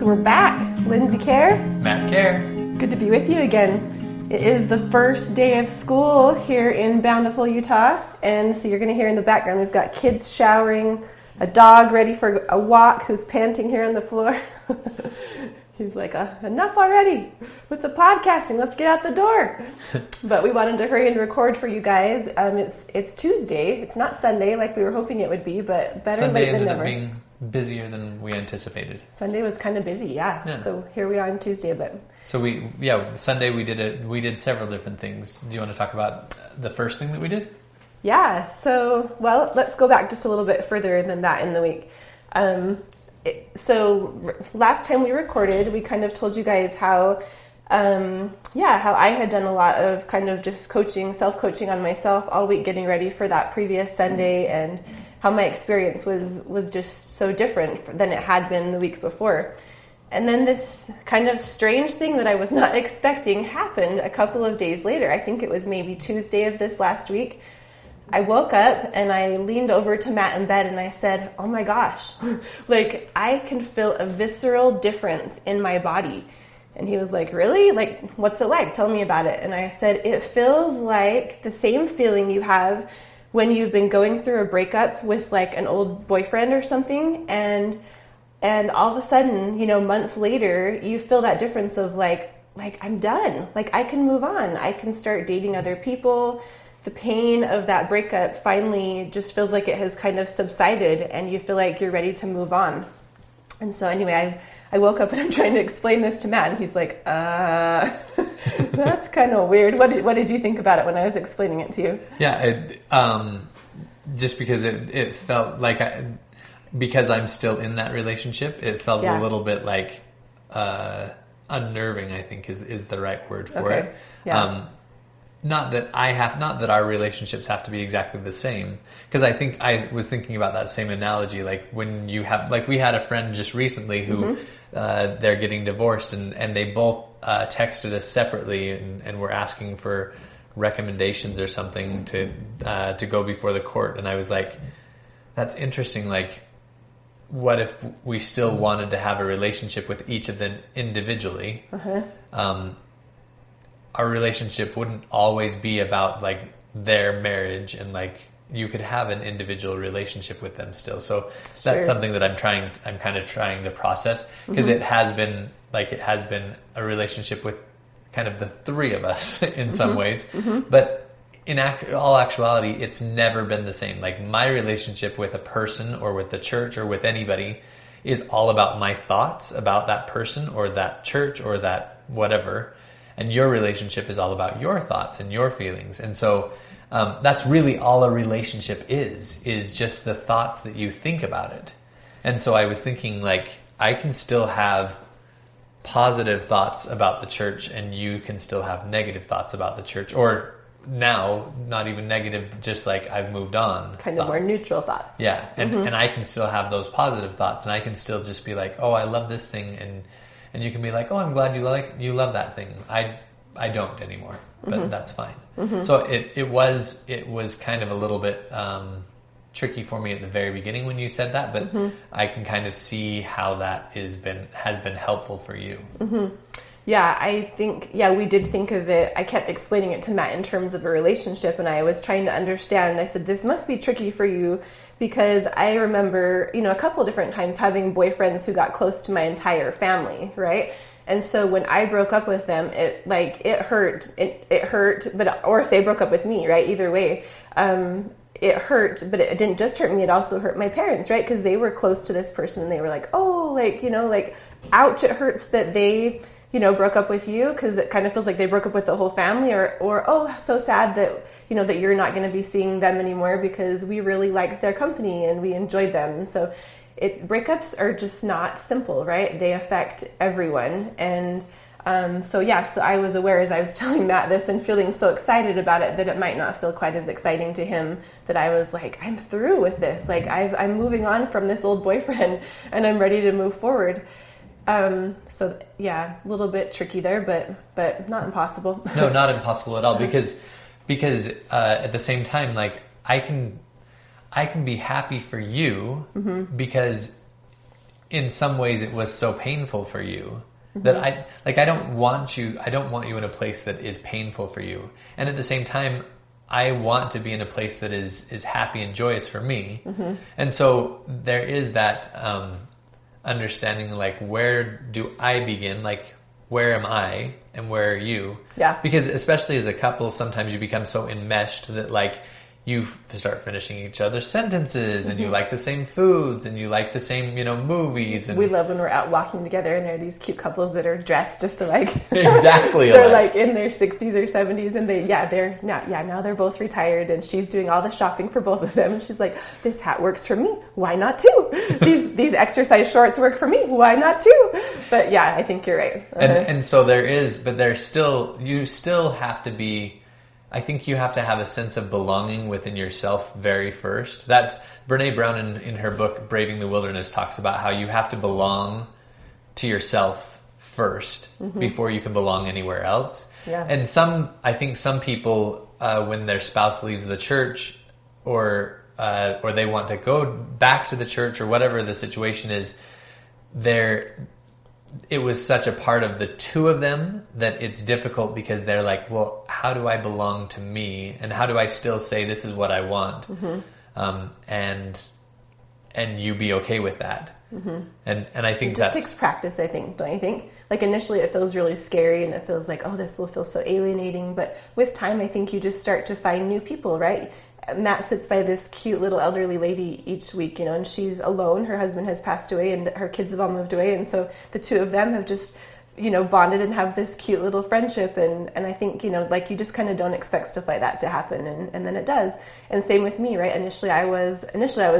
folks, we're back. Lindsay Kerr. Matt Kerr. Good to be with you again. It is the first day of school here in Bountiful, Utah, and so you're going to hear in the background we've got kids showering, a dog ready for a walk who's panting here on the floor. He's like, enough already with the podcasting. Let's get out the door. But we wanted to hurry and record for you guys. It's Tuesday. It's not Sunday like we were hoping it would be, but better Sunday late than never. Sunday ended up being busier than we anticipated. Sunday was kind of busy, yeah. So here we are on Tuesday, but so Sunday we did several different things. Do you want to talk about the first thing that we did? Yeah. So, well, let's go back just a little bit further than that in the week. So last time we recorded, we kind of told you guys how I had done a lot of kind of just coaching, self-coaching on myself all week, getting ready for that previous Sunday, and how my experience was just so different than it had been the week before. And then this kind of strange thing that I was not expecting happened a couple of days later. I think it was maybe Tuesday of this last week. I woke up and I leaned over to Matt in bed and I said, oh my gosh, like I can feel a visceral difference in my body. And he was like, really? Like, what's it like? Tell me about it. And I said, it feels like the same feeling you have when you've been going through a breakup with like an old boyfriend or something. And all of a sudden, you know, months later, you feel that difference of like I'm done. Like I can move on. I can start dating other people. The pain of that breakup finally just feels like it has kind of subsided and you feel like you're ready to move on. And so anyway, I woke up and I'm trying to explain this to Matt and he's like, that's kind of weird. What did you think about it when I was explaining it to you? Yeah. Just because it felt like because I'm still in that relationship, it felt a little bit like, unnerving, I think is the right word for it. Yeah. Not that our relationships have to be exactly the same, because I think I was thinking about that same analogy, like when you have, like we had a friend just recently who they're getting divorced and they both texted us separately and were asking for recommendations or something to go before the court, and I was like, that's interesting, like what if we still wanted to have a relationship with each of them individually? Our relationship wouldn't always be about like their marriage, and like you could have an individual relationship with them still. So that's something that I'm kind of trying to process, because it has been a relationship with kind of the three of us in some ways, but in all actuality, it's never been the same. Like my relationship with a person or with the church or with anybody is all about my thoughts about that person or that church or that whatever. And your relationship is all about your thoughts and your feelings. And so that's really all a relationship is just the thoughts that you think about it. And so I was thinking, like, I can still have positive thoughts about the church and you can still have negative thoughts about the church, or now not even negative, just like I've moved on. Kind of more neutral thoughts. Yeah. And I can still have those positive thoughts, and I can still just be like, oh, I love this thing. And you can be like, oh, I'm glad you love that thing. I don't anymore, but that's fine. So it was kind of a little bit tricky for me at the very beginning when you said that, but I can kind of see how that has been helpful for you. Yeah, we did think of it. I kept explaining it to Matt in terms of a relationship, and I was trying to understand. I said, this must be tricky for you, because I remember, you know, a couple different times having boyfriends who got close to my entire family, right? And so when I broke up with them, it hurt, or if they broke up with me, right? Either way, it hurt, but it didn't just hurt me, it also hurt my parents, right? Because they were close to this person, and they were like, oh, like, you know, like, ouch, it hurts that they, you know, broke up with you, because it kind of feels like they broke up with the whole family, or oh, so sad that, you know, that you're not going to be seeing them anymore, because we really liked their company and we enjoyed them. And so breakups are just not simple, right? They affect everyone. And so I was aware as I was telling Matt this and feeling so excited about it that it might not feel quite as exciting to him, that I was like, I'm through with this. Like I'm moving on from this old boyfriend and I'm ready to move forward. A little bit tricky there, but not impossible. No, not impossible at all. Because at the same time, like I can be happy for you because in some ways it was so painful for you that I don't want you in a place that is painful for you. And at the same time, I want to be in a place that is happy and joyous for me. Mm-hmm. And so there is that understanding, like, where do I begin? Like, where am I and where are you? Yeah. Because especially as a couple, sometimes you become so enmeshed that, like, you start finishing each other's sentences, mm-hmm. and you like the same foods, and you like the same, movies. And we love when we're out walking together, and there are these cute couples that are dressed just alike. Exactly. They're alike. Like in their 60s or 70s, and now they're both retired, and she's doing all the shopping for both of them, and she's like, "This hat works for me. Why not two? These exercise shorts work for me. Why not two?" But yeah, I think you're right. Uh-huh. And so there is, but there's still, you still have to be. I think you have to have a sense of belonging within yourself very first. That's Brené Brown in her book, Braving the Wilderness, talks about how you have to belong to yourself first, mm-hmm. before you can belong anywhere else. Yeah. And I think some people, when their spouse leaves the church or they want to go back to the church or whatever the situation is, it was such a part of the two of them that it's difficult because they're like, well, how do I belong to me? And how do I still say, this is what I want? Mm-hmm. And you be okay with that. Mm-hmm. And I think it takes practice, I think, don't you think? Like, initially it feels really scary and it feels like, oh, this will feel so alienating. But with time, I think you just start to find new people, right? Matt sits by this cute little elderly lady each week, and she's alone. Her husband has passed away and her kids have all moved away. And so the two of them have just, bonded and have this cute little friendship. And I think, like, you just kind of don't expect stuff like that to happen. And then it does. And same with me, right? Initially I was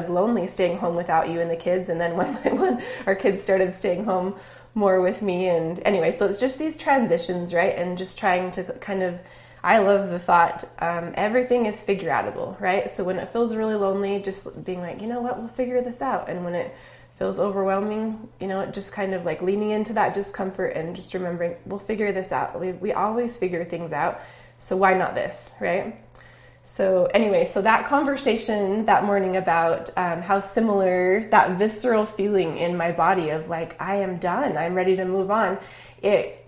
lonely staying home without you and the kids. And then one by one, our kids started staying home more with me. And anyway, so it's just these transitions, right? And just trying to kind of, I love the thought, everything is figure outable, right? So when it feels really lonely, just being like, you know what, we'll figure this out. And when it feels overwhelming, just kind of like leaning into that discomfort and just remembering, we'll figure this out. We always figure things out. So why not this, right? So anyway, so that conversation that morning about how similar that visceral feeling in my body of like, I am done, I'm ready to move on.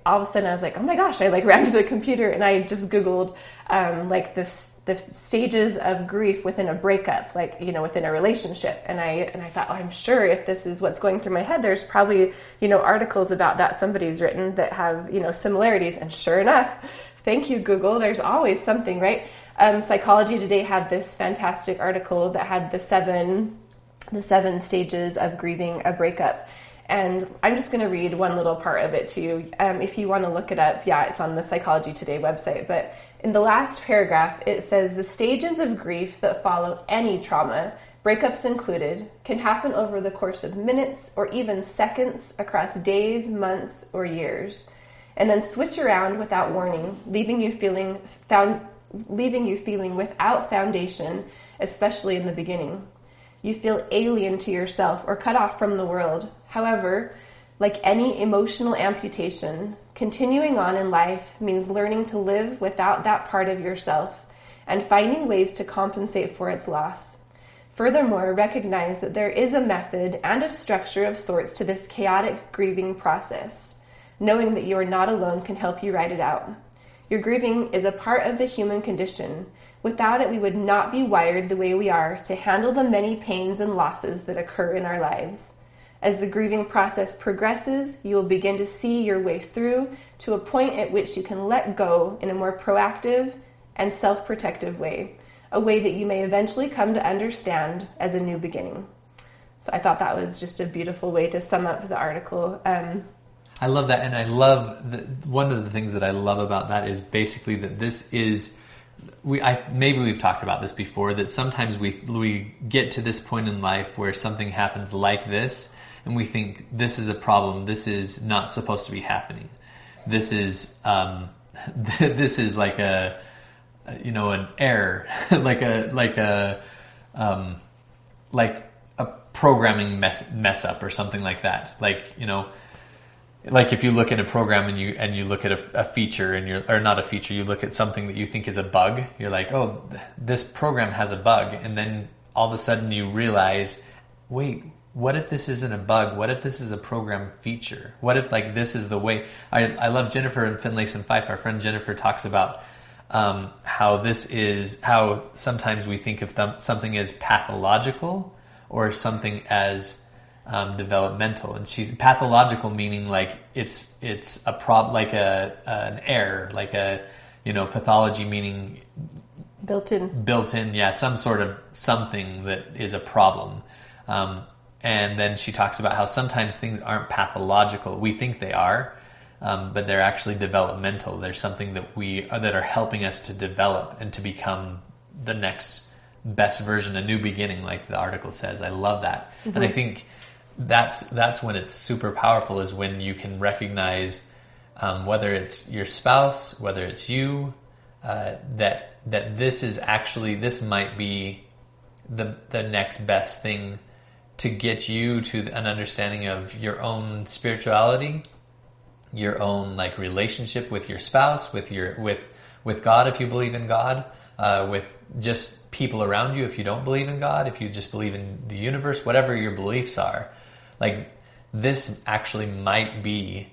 All of a sudden I was like, oh my gosh, I like ran to the computer and I just Googled the stages of grief within a breakup, within a relationship. And I thought, oh, I'm sure if this is what's going through my head, there's probably, articles about that somebody's written that have, similarities. And sure enough, thank you, Google. There's always something, right? Psychology Today had this fantastic article that had the seven stages of grieving a breakup. And I'm just going to read one little part of it to you. If you want to look it up, it's on the Psychology Today website. But in the last paragraph, it says, the stages of grief that follow any trauma, breakups included, can happen over the course of minutes or even seconds across days, months, or years, and then switch around without warning, leaving you feeling without foundation, especially in the beginning. You feel alien to yourself or cut off from the world. However, like any emotional amputation, continuing on in life means learning to live without that part of yourself and finding ways to compensate for its loss. Furthermore, recognize that there is a method and a structure of sorts to this chaotic grieving process. Knowing that you are not alone can help you ride it out. Your grieving is a part of the human condition. Without it, we would not be wired the way we are to handle the many pains and losses that occur in our lives. As the grieving process progresses, you will begin to see your way through to a point at which you can let go in a more proactive and self-protective way, a way that you may eventually come to understand as a new beginning. So I thought that was just a beautiful way to sum up the article. I love that. And I love one of the things that I love about that is basically that this is... maybe we've talked about this before, that sometimes we get to this point in life where something happens like this and we think this is a problem, this is not supposed to be happening, this is like a an error, like a programming mess up or something like that, Like if you look at a program and you look at a feature and you look at something that you think is a bug, you're like, oh, this program has a bug. And then all of a sudden you realize, wait, what if this isn't a bug? What if this is a program feature? What if like this is the way? I love Jennifer and Finlayson Fife. Our friend Jennifer talks about how this is, how sometimes we think of something as pathological or something as developmental. And she's pathological meaning like it's a problem, like an error, like a, you know, pathology meaning built in. Yeah. Some sort of something that is a problem. And then she talks about how sometimes things aren't pathological. We think they are, but they're actually developmental. There's something that that are helping us to develop and to become the next best version, a new beginning, like the article says. I love that. Mm-hmm. And I think that's when it's super powerful, is when you can recognize, whether it's your spouse, whether it's you, that this is actually, this might be the next best thing to get you to an understanding of your own spirituality, your own like relationship with your spouse, with God, if you believe in God, with just people around you, if you don't believe in God, if you just believe in the universe, whatever your beliefs are, like this actually might be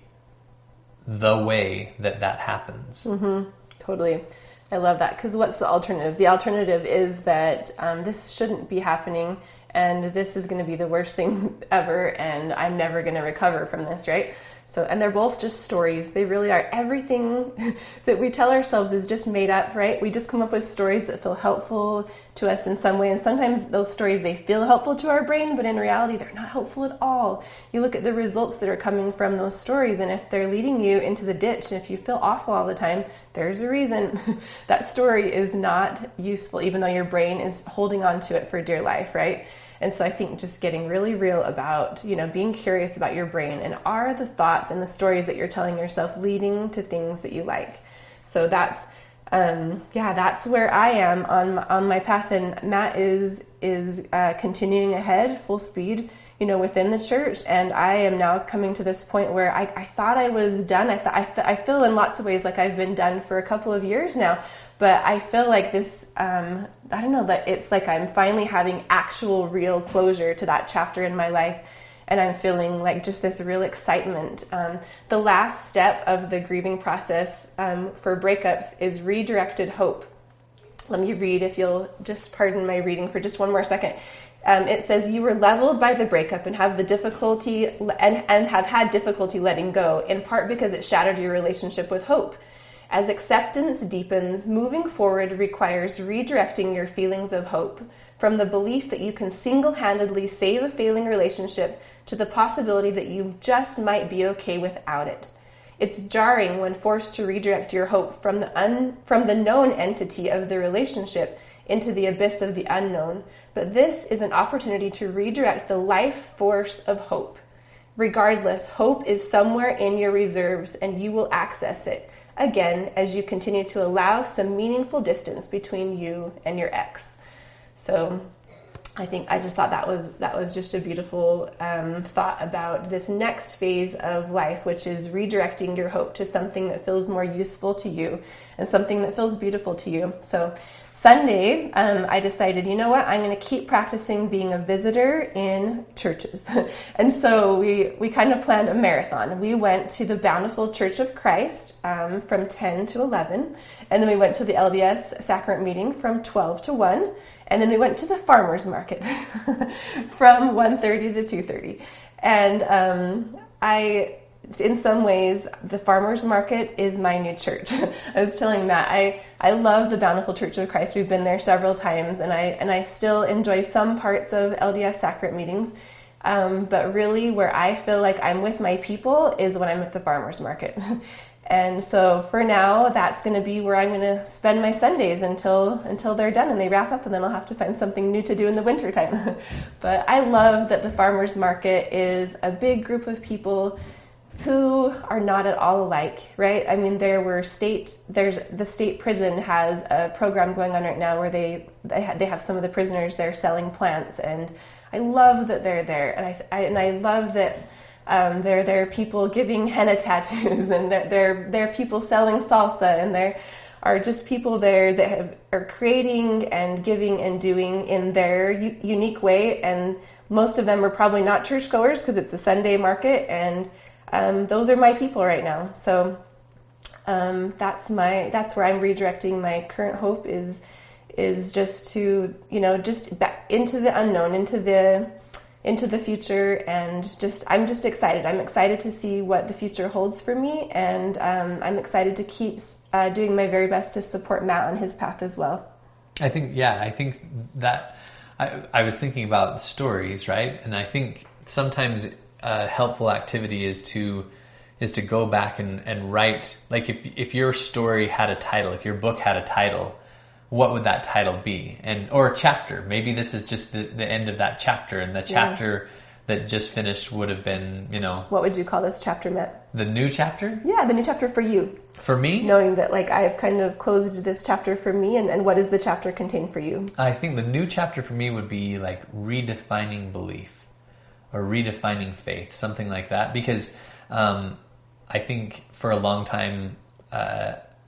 the way that happens. Mm-hmm. Totally. I love that. 'Cause what's the alternative? The alternative is that this shouldn't be happening, and this is going to be the worst thing ever, and I'm never going to recover from this, right? So, and they're both just stories. They really are. Everything that we tell ourselves is just made up, right? We just come up with stories that feel helpful to us in some way, and sometimes those stories, they feel helpful to our brain, but in reality, they're not helpful at all. You look at the results that are coming from those stories, and if they're leading you into the ditch, and if you feel awful all the time, there's a reason. That story is not useful, even though your brain is holding on to it for dear life, right? And so I think just getting really real about, you know, being curious about your brain, and are the thoughts and the stories that you're telling yourself leading to things that you like? So that's, that's where I am on my path. And Matt is continuing ahead full speed, you know, within the church. And I am now coming to this point where I thought I was done. I feel in lots of ways like I've been done for a couple of years now. But I feel like this, I don't know, that it's like I'm finally having actual real closure to that chapter in my life. And I'm feeling like just this real excitement. The last step of the grieving process for breakups is redirected hope. Let me read, if you'll just pardon my reading for just one more second. It says, "You were leveled by the breakup and have the difficulty and have had difficulty letting go, in part because it shattered your relationship with hope. As acceptance deepens, moving forward requires redirecting your feelings of hope from the belief that you can single-handedly save a failing relationship to the possibility that you just might be okay without it. It's jarring when forced to redirect your hope from the known entity of the relationship into the abyss of the unknown, but this is an opportunity to redirect the life force of hope. Regardless, hope is somewhere in your reserves, and you will access it again as you continue to allow some meaningful distance between you and your ex." So I think I just thought that was just a beautiful thought about this next phase of life, which is redirecting your hope to something that feels more useful to you and something that feels beautiful to you. So Sunday, I decided, you know what, I'm going to keep practicing being a visitor in churches. And so we kind of planned a marathon. We went to the Bountiful Church of Christ from 10 to 11. And then we went to the LDS sacrament meeting from 12 to 1. And then we went to the farmer's market from 1:30 to 2:30. And in some ways, the farmer's market is my new church. I was telling Matt, I love the Bountiful Church of Christ. We've been there several times, and I still enjoy some parts of LDS sacrament meetings. But really where I feel like I'm with my people is when I'm at the farmer's market. And so for now, that's going to be where I'm going to spend my Sundays until they're done and they wrap up, and then I'll have to find something new to do in the winter time. But I love that the farmer's market is a big group of people who are not at all alike, right? I mean, the state prison has a program going on right now where they have some of the prisoners there selling plants, and I love that they're there, and I love that there are people giving henna tattoos, and there are people selling salsa, and there are just people there that are creating and giving and doing in their unique way. And most of them are probably not churchgoers because it's a Sunday market. And those are my people right now. So that's where I'm redirecting my current hope is just to, just back into the unknown, into the future. And I'm just excited. I'm excited to see what the future holds for me. And I'm excited to keep doing my very best to support Matt on his path as well. I think that I was thinking about stories, right? And I think sometimes a helpful activity is to go back and write, like if your story had a title, if your book had a title, what would that title be? Or a chapter. Maybe this is just the end of that chapter, and the chapter that just finished would have been, What would you call this chapter, Matt? The new chapter? Yeah, the new chapter for you. For me? Knowing that, I have kind of closed this chapter for me, and what does the chapter contain for you? I think the new chapter for me would be, redefining belief or redefining faith, something like that. Because I think for a long time...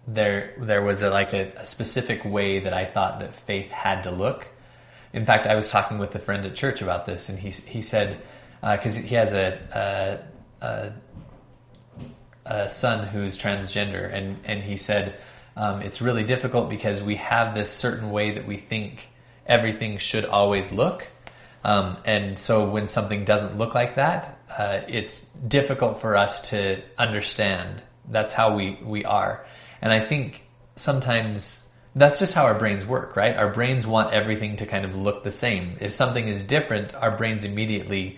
There was a specific way that I thought that faith had to look. In fact, I was talking with a friend at church about this, and he said, because he has a son who's transgender, and he said it's really difficult because we have this certain way that we think everything should always look, and so when something doesn't look like that, it's difficult for us to understand. That's how we are. And I think sometimes that's just how our brains work, right? Our brains want everything to kind of look the same. If something is different, our brains immediately,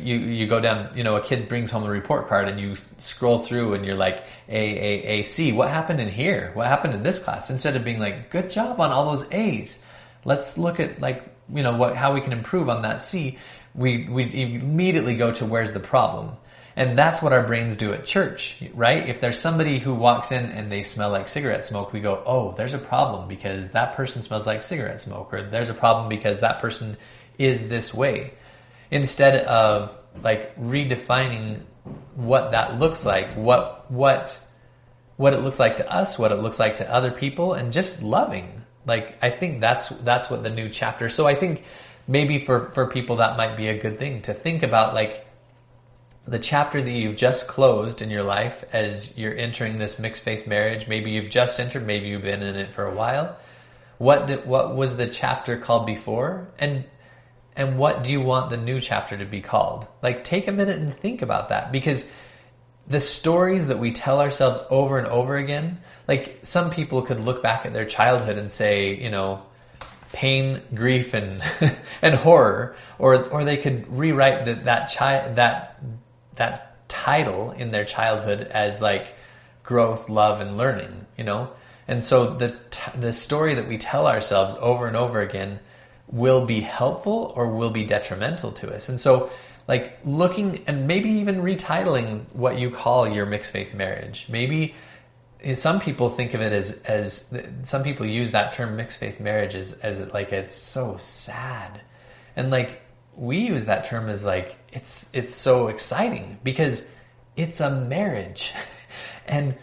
you go down, a kid brings home a report card and you scroll through and you're like, A, C, what happened in here? What happened in this class? Instead of being like, good job on all those A's. Let's look at how we can improve on that C. We immediately go to where's the problem. And that's what our brains do at church, right? If there's somebody who walks in and they smell like cigarette smoke, we go, oh, there's a problem because that person smells like cigarette smoke, or there's a problem because that person is this way. Instead of redefining what that looks like, what it looks like to us, what it looks like to other people, and just loving. I think that's what the new chapter. So I think maybe for people that might be a good thing to think about, the chapter that you've just closed in your life as you're entering this mixed faith marriage. Maybe you've just entered, maybe you've been in it for a while. What was the chapter called before? And what do you want the new chapter to be called? Take a minute and think about that, because the stories that we tell ourselves over and over again, some people could look back at their childhood and say, pain, grief, and horror, or they could rewrite that title in their childhood as growth, love, and learning, And so the story that we tell ourselves over and over again will be helpful or will be detrimental to us. And so looking and maybe even retitling what you call your mixed faith marriage. Maybe some people think of it as some people use that term mixed faith marriage as it's so sad. And we use that term as it's so exciting because it's a marriage and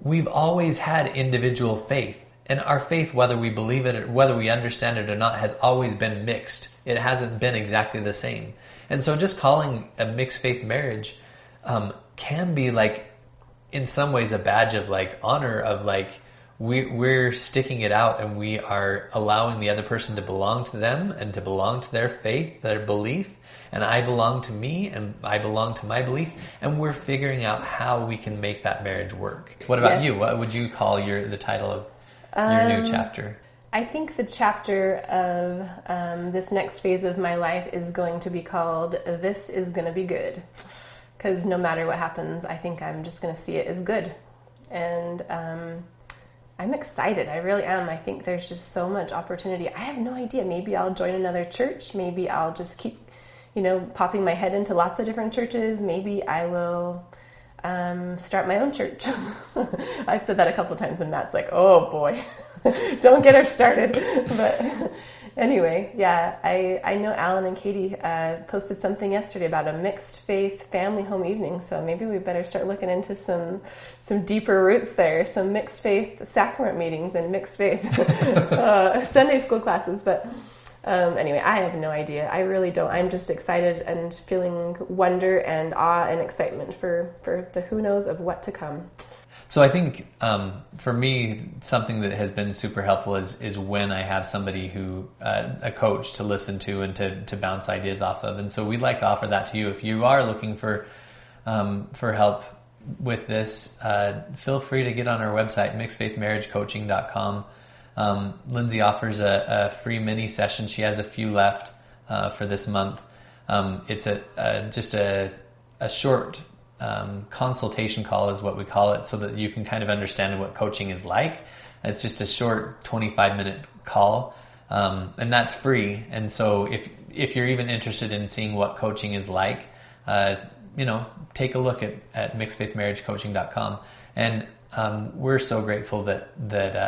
we've always had individual faith, and our faith, whether we believe it or whether we understand it or not, has always been mixed. It hasn't been exactly the same. And so just calling a mixed faith marriage can be in some ways a badge of honor of we're sticking it out, and we are allowing the other person to belong to them and to belong to their faith, their belief, and I belong to me and I belong to my belief, and we're figuring out how we can make that marriage work. What about you? What would you call the title of your new chapter? I think the chapter of this next phase of my life is going to be called This Is Gonna Be Good, because no matter what happens, I think I'm just gonna see it as good. And I'm excited. I really am. I think there's just so much opportunity. I have no idea. Maybe I'll join another church. Maybe I'll just keep, popping my head into lots of different churches. Maybe I will start my own church. I've said that a couple of times, and Matt's like, oh boy, don't get her started. But Anyway, yeah, I know Alan and Katie posted something yesterday about a mixed faith family home evening, so maybe we better start looking into some deeper roots there, some mixed faith sacrament meetings and mixed faith Sunday school classes. But anyway, I have no idea. I really don't. I'm just excited and feeling wonder and awe and excitement for the who knows of what to come. So I think for me, something that has been super helpful is when I have somebody who, a coach to listen to and to bounce ideas off of. And so we'd like to offer that to you. If you are looking for help with this, feel free to get on our website, MixedFaithMarriageCoaching.com. Lindsay offers a free mini session. She has a few left for this month. It's just a short consultation call is what we call it, so that you can kind of understand what coaching is like. It's just a short 25-minute call, and that's free. And so if you're even interested in seeing what coaching is like, take a look at MixedFaithMarriageCoaching.com. And we're so grateful that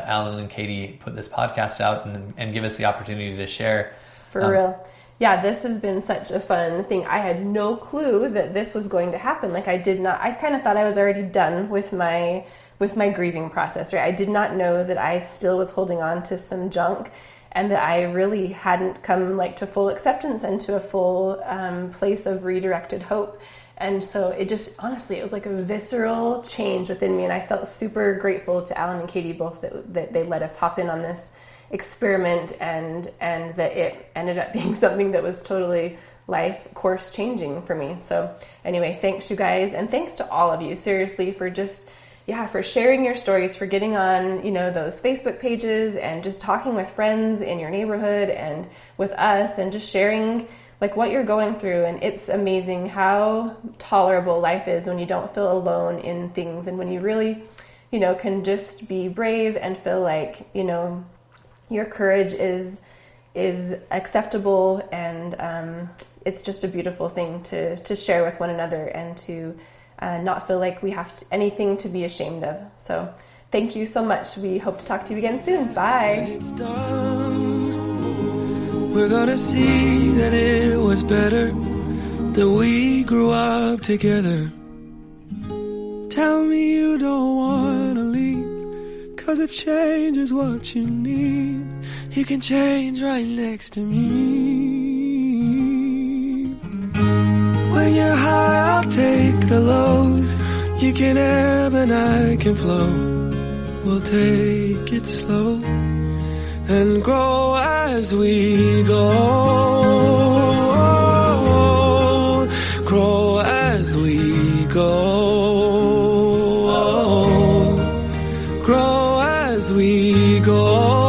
Alan and Katie put this podcast out and give us the opportunity to share. For real. Yeah, this has been such a fun thing. I had no clue that this was going to happen. Like, I kind of thought I was already done with my grieving process, right? I did not know that I still was holding on to some junk and that I really hadn't come to full acceptance and to a full place of redirected hope. And so it just, honestly, it was like a visceral change within me. And I felt super grateful to Alan and Katie both that they let us hop in on this experiment, and that it ended up being something that was totally life course changing for me. So anyway, thanks you guys, and thanks to all of you, seriously, for for sharing your stories, for getting on those Facebook pages and just talking with friends in your neighborhood and with us, and just sharing what you're going through. And it's amazing how tolerable life is when you don't feel alone in things, and when you really can just be brave and feel your courage is acceptable, and it's just a beautiful thing to share with one another, and to not feel like we have anything to be ashamed of. So thank you so much. We hope to talk to you again soon. Bye. It's done. We're gonna see that it was better that we grew up together. Tell me you don't wanna leave, 'cause if change is what you need, you can change right next to me. When you're high, I'll take the lows. You can ebb and I can flow. We'll take it slow and grow as we go. Grow as we go. As we go.